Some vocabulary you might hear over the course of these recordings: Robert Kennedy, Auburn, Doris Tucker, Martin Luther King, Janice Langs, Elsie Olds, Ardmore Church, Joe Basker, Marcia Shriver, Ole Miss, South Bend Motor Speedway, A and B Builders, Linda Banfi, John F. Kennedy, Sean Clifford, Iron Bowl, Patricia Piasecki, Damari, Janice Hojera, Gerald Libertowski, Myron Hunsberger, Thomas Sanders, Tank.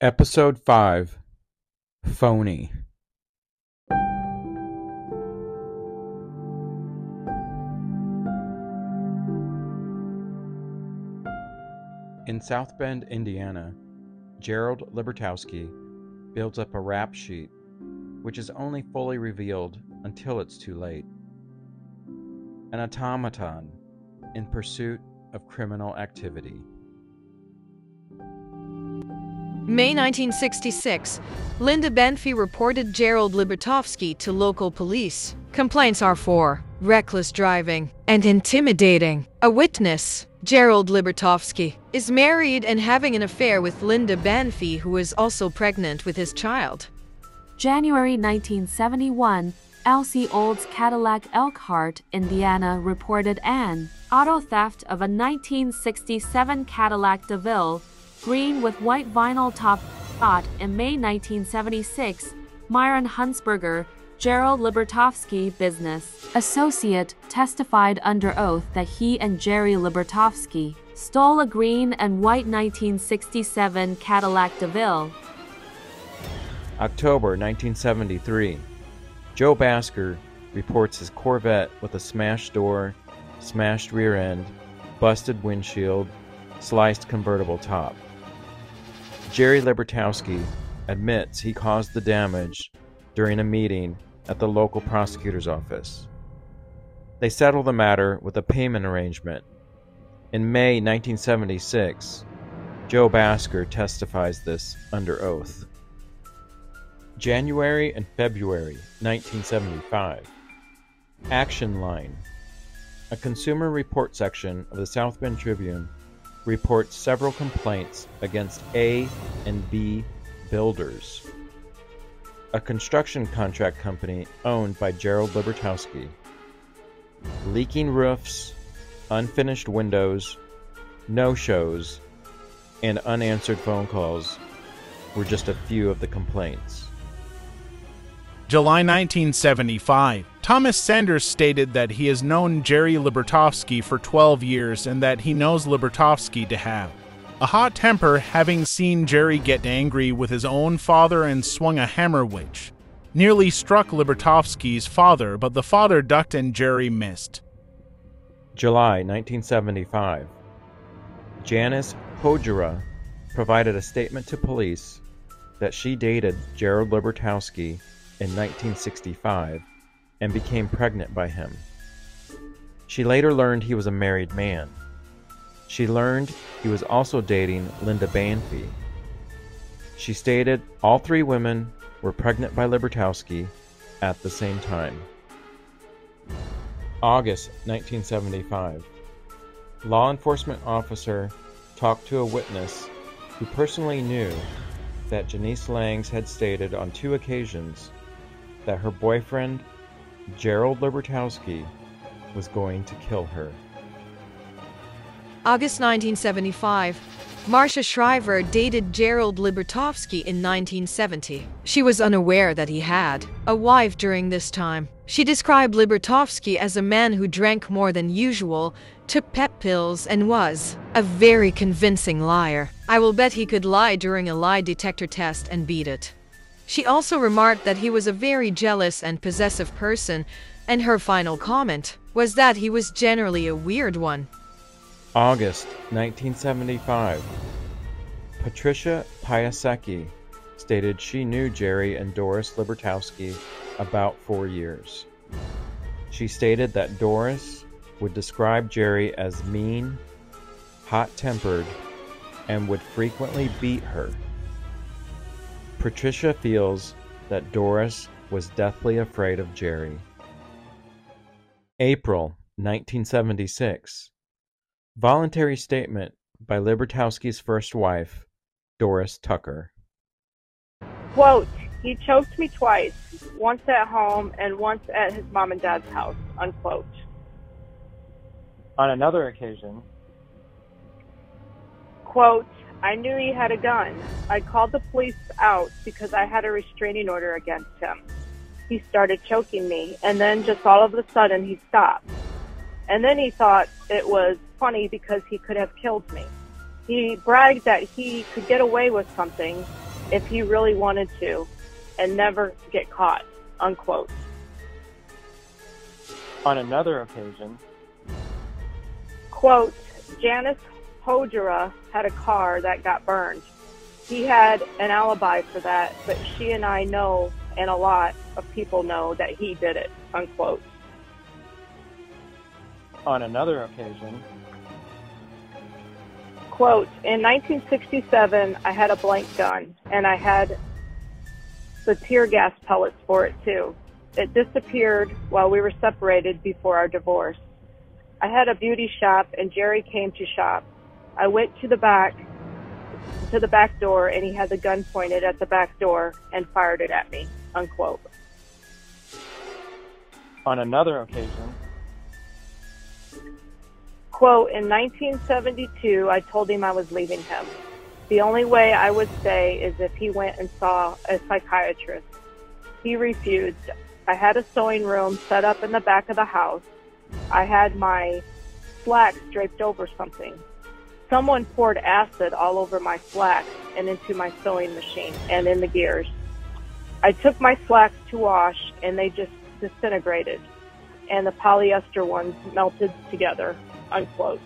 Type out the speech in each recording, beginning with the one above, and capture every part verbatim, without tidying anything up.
Episode five, Phony. In South Bend, Indiana, Gerald Libertowski builds up a rap sheet, which is only fully revealed until it's too late. An automaton in pursuit of criminal activity. May nineteen sixty-six, Linda Banfi reported Gerald Libertowski to local police. Complaints are for reckless driving and intimidating. A witness, Gerald Libertowski, is married and having an affair with Linda Banfi, who is also pregnant with his child. January nineteen seventy-one, Elsie Olds Cadillac Elkhart, Indiana reported an auto theft of a nineteen sixty-seven Cadillac DeVille green with white vinyl top. In May nineteen seventy-six, Myron Hunsberger, Gerald Libertowski business associate, testified under oath that he and Jerry Libertowski stole a green and white nineteen sixty-seven Cadillac DeVille. October nineteen seventy-three, Joe Basker reports his Corvette with a smashed door, smashed rear end, busted windshield, sliced convertible top. Jerry Libertowski admits he caused the damage during a meeting at the local prosecutor's office. They settle the matter with a payment arrangement. In May nineteen seventy-six, Joe Basker testifies this under oath. January and February nineteen seventy-five. Action Line, a consumer report section of the South Bend Tribune, reports several complaints against A and B Builders, a construction contract company owned by Gerald Libertowski. Leaking roofs, unfinished windows, no-shows, and unanswered phone calls were just a few of the complaints. July nineteen seventy-five. Thomas Sanders stated that he has known Jerry Libertowski for twelve years and that he knows Libertowski to have a hot temper, having seen Jerry get angry with his own father and swung a hammer which nearly struck Libertowski's father, but the father ducked and Jerry missed. July nineteen seventy-five. Janice Hojera provided a statement to police that she dated Gerald Libertowski in nineteen sixty-five and became pregnant by him. She later learned he was a married man. She learned he was also dating Linda Banfi. She stated all three women were pregnant by Libertowski at the same time. August nineteen seventy-five. Law enforcement officer talked to a witness who personally knew that Janice Langs had stated on two occasions that her boyfriend Gerald Libertowski was going to kill her. August nineteen seventy-five. Marcia Shriver dated Gerald Libertowski in nineteen seventy. She was unaware that he had a wife during this time. She described Libertowski as a man who drank more than usual, took pep pills, and was a very convincing liar. I will bet he could lie during a lie detector test and beat it. She also remarked that he was a very jealous and possessive person, and her final comment was that he was generally a weird one. August nineteen seventy-five. Patricia Piasecki stated she knew Jerry and Doris Libertowski about four years. She stated that Doris would describe Jerry as mean, hot-tempered, and would frequently beat her. Patricia feels that Doris was deathly afraid of Jerry. April nineteen seventy-six. Voluntary statement by Libertowski's first wife, Doris Tucker. Quote, "He choked me twice, once at home and once at his mom and dad's house," unquote. On another occasion, quote, "I knew he had a gun. I called the police out because I had a restraining order against him. He started choking me, and then just all of a sudden he stopped. And then he thought it was funny because he could have killed me. He bragged that he could get away with something, if he really wanted to and never get caught, unquote. On another occasion, quote, Janice Hojera had a car that got burned. He had an alibi for that, but she and I know, and a lot of people know, that he did it, unquote. On another occasion, quote, in nineteen sixty-seven, I had a blank gun, and I had the tear gas pellets for it, too. It disappeared while we were separated before our divorce. I had a beauty shop, and Jerry came to shop. I went to the back, to the back door, and he had the gun pointed at the back door and fired it at me, unquote. On another occasion, quote, in nineteen seventy-two, I told him I was leaving him. The only way I would stay is if he went and saw a psychiatrist. He refused. I had a sewing room set up in the back of the house. I had my slacks draped over something. Someone poured acid all over my slacks and into my sewing machine and in the gears. I took my slacks to wash, and they just disintegrated, and the polyester ones melted together, unquote.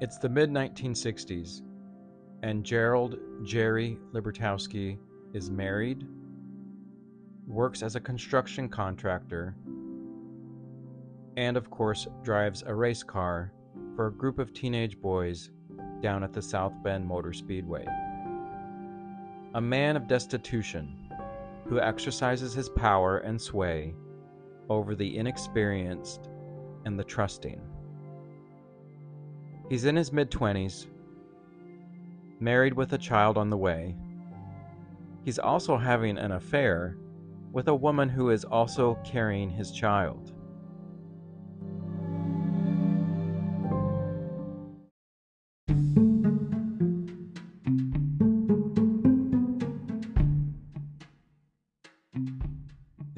It's the mid nineteen sixties, and Gerald Jerry Libertowski is married, works as a construction contractor, and of course drives a race car for a group of teenage boys down at the South Bend Motor Speedway. A man of destitution who exercises his power and sway over the inexperienced and the trusting. He's in his mid-twenties, married with a child on the way. He's also having an affair with a woman who is also carrying his child. The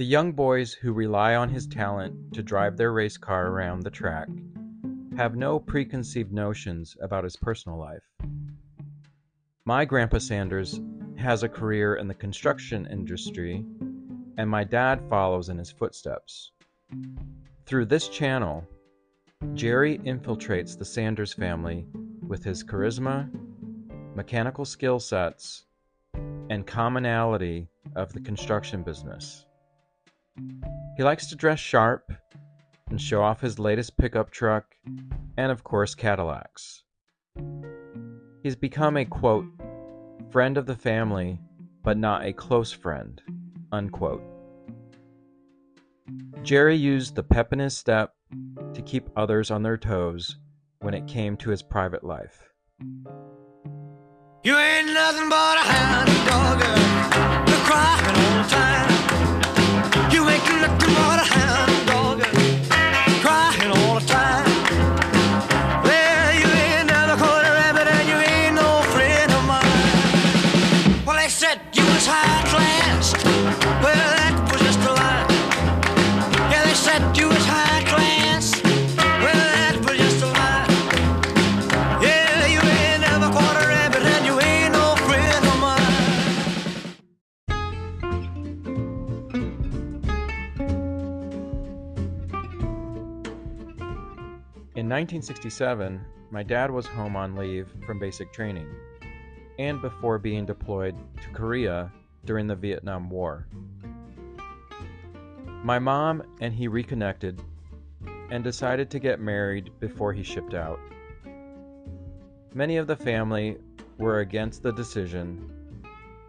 young boys who rely on his talent to drive their race car around the track have no preconceived notions about his personal life. My Grandpa Sanders has a career in the construction industry, and my dad follows in his footsteps. Through this channel, Jerry infiltrates the Sanders family with his charisma, mechanical skill sets, and commonality of the construction business. He likes to dress sharp and show off his latest pickup truck and, of course, Cadillacs. He's become a, quote, friend of the family, but not a close friend, unquote. Jerry used the pep in his step to keep others on their toes when it came to his private life. You ain't nothing but a hound dog, the crying all the time. You ain't nothing but a hound. In nineteen sixty-seven, my dad was home on leave from basic training, and before being deployed to Korea during the Vietnam War. My mom and he reconnected and decided to get married before he shipped out. Many of the family were against the decision,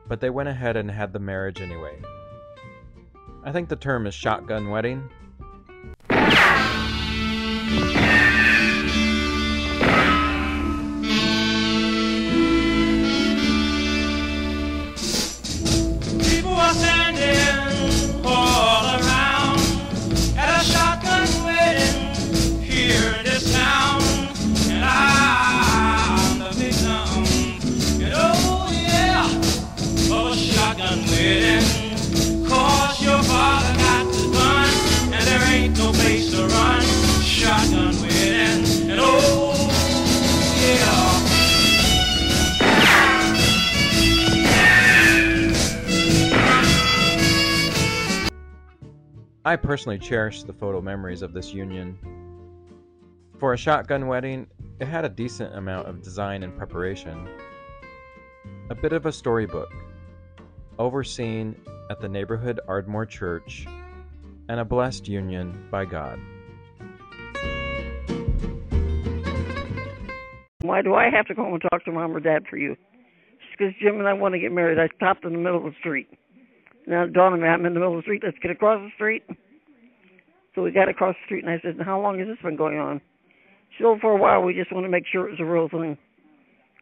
but they went ahead and had the marriage anyway. I think the term is shotgun wedding. Cause your father got the gun. I personally cherish the photo memories of this union. For a shotgun wedding, it had a decent amount of design and preparation. A bit of a storybook, overseen at the neighborhood Ardmore Church, and a blessed union by God. Why do I have to go home and talk to Mom or Dad for you? It's because Jim and I want to get married. I stopped in the middle of the street. Now it dawned on me, I'm in the middle of the street. Let's get across the street. So we got across the street, and I said, how long has this been going on? She said, for a while, we just want to make sure it was a real thing.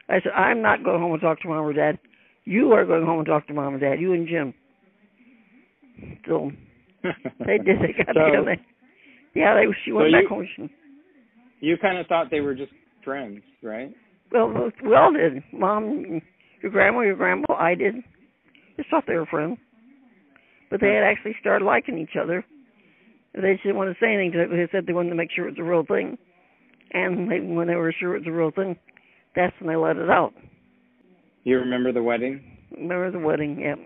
I said, I'm not going home and talk to Mom or Dad. You are going home and talk to Mom and Dad, you and Jim. So they did. They got so, together. Yeah, they, she went so back you, home. She, you kind of thought they were just friends, right? Well, we all did. Mom, your grandma, your grandpa, I did. Just thought they were friends. But they had actually started liking each other. They just didn't want to say anything to it, but they said they wanted to make sure it was a real thing. And they, when they were sure it was a real thing, that's when they let it out. You remember the wedding? Remember the wedding, yep.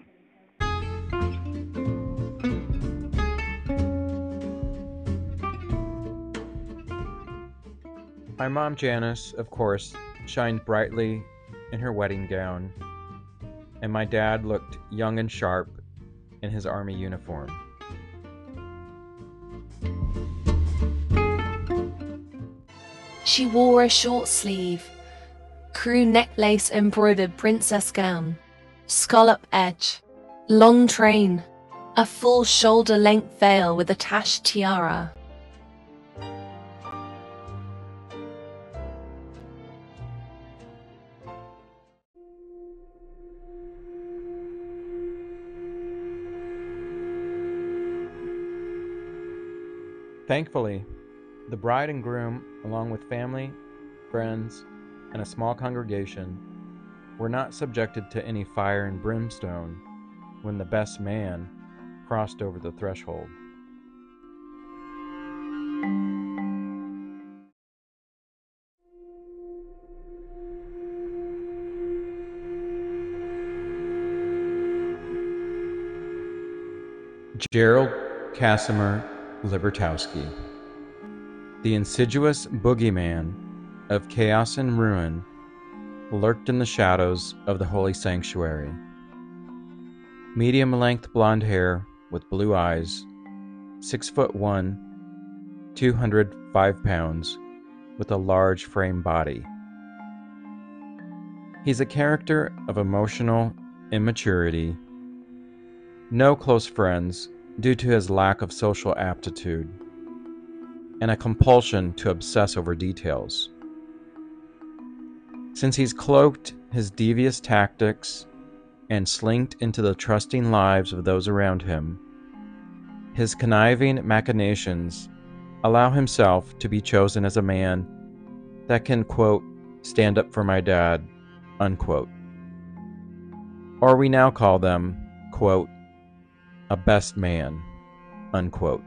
My mom, Janice, of course, shined brightly in her wedding gown, and my dad looked young and sharp in his army uniform. She wore a short sleeve, crew necklace embroidered princess gown, scallop edge, long train, a full shoulder length veil with attached tiara. Thankfully, the bride and groom, along with family, friends, and a small congregation, were not subjected to any fire and brimstone when the best man crossed over the threshold. Gerald Casimir Libertowski, the insidious boogeyman of chaos and ruin, lurked in the shadows of the holy sanctuary. Medium-length blonde hair with blue eyes, six foot one, two hundred five pounds, with a large frame body. He's a character of emotional immaturity, no close friends, due to his lack of social aptitude and a compulsion to obsess over details. Since he's cloaked his devious tactics and slinked into the trusting lives of those around him, his conniving machinations allow himself to be chosen as a man that can, quote, stand up for my dad, unquote. Or we now call them, quote, a best man, unquote.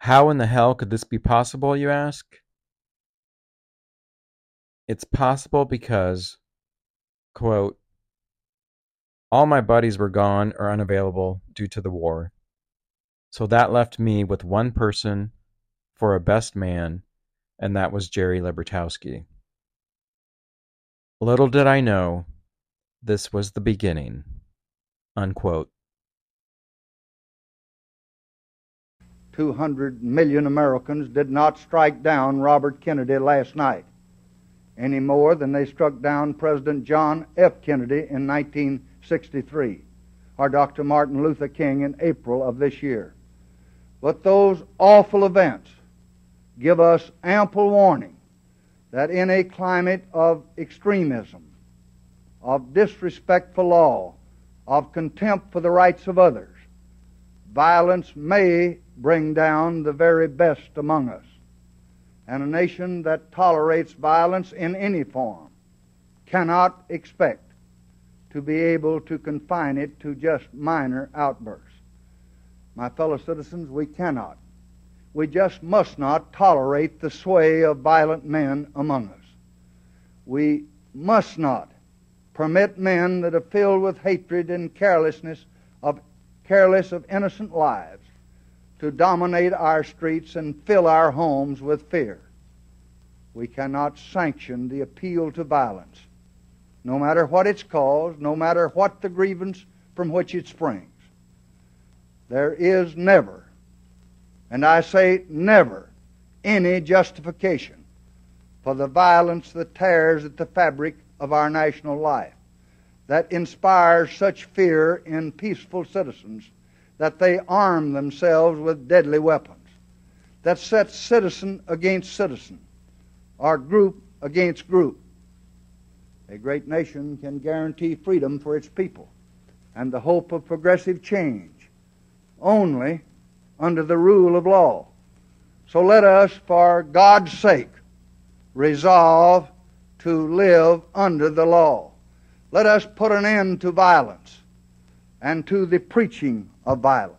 How in the hell could this be possible, you ask? It's possible because, quote, all my buddies were gone or unavailable due to the war, so that left me with one person for a best man, and that was Jerry Libertowski. Little did I know, this was the beginning, unquote. Two hundred million Americans did not strike down Robert Kennedy last night, any more than they struck down President John F. Kennedy in nineteen sixty-three, or Doctor Martin Luther King in April of this year. But those awful events give us ample warning that in a climate of extremism, of disrespect for law, of contempt for the rights of others, violence may bring down the very best among us. And a nation that tolerates violence in any form cannot expect to be able to confine it to just minor outbursts. My fellow citizens, we cannot. We just must not tolerate the sway of violent men among us. We must not permit men that are filled with hatred and carelessness of careless of innocent lives to dominate our streets and fill our homes with fear. We cannot sanction the appeal to violence, no matter what its cause, no matter what the grievance from which it springs. There is never, and I say never, any justification for the violence that tears at the fabric of our national life, that inspires such fear in peaceful citizens that they arm themselves with deadly weapons, that sets citizen against citizen, or group against group. A great nation can guarantee freedom for its people and the hope of progressive change only under the rule of law. So let us, for God's sake, resolve to live under the law. Let us put an end to violence and to the preaching of violence.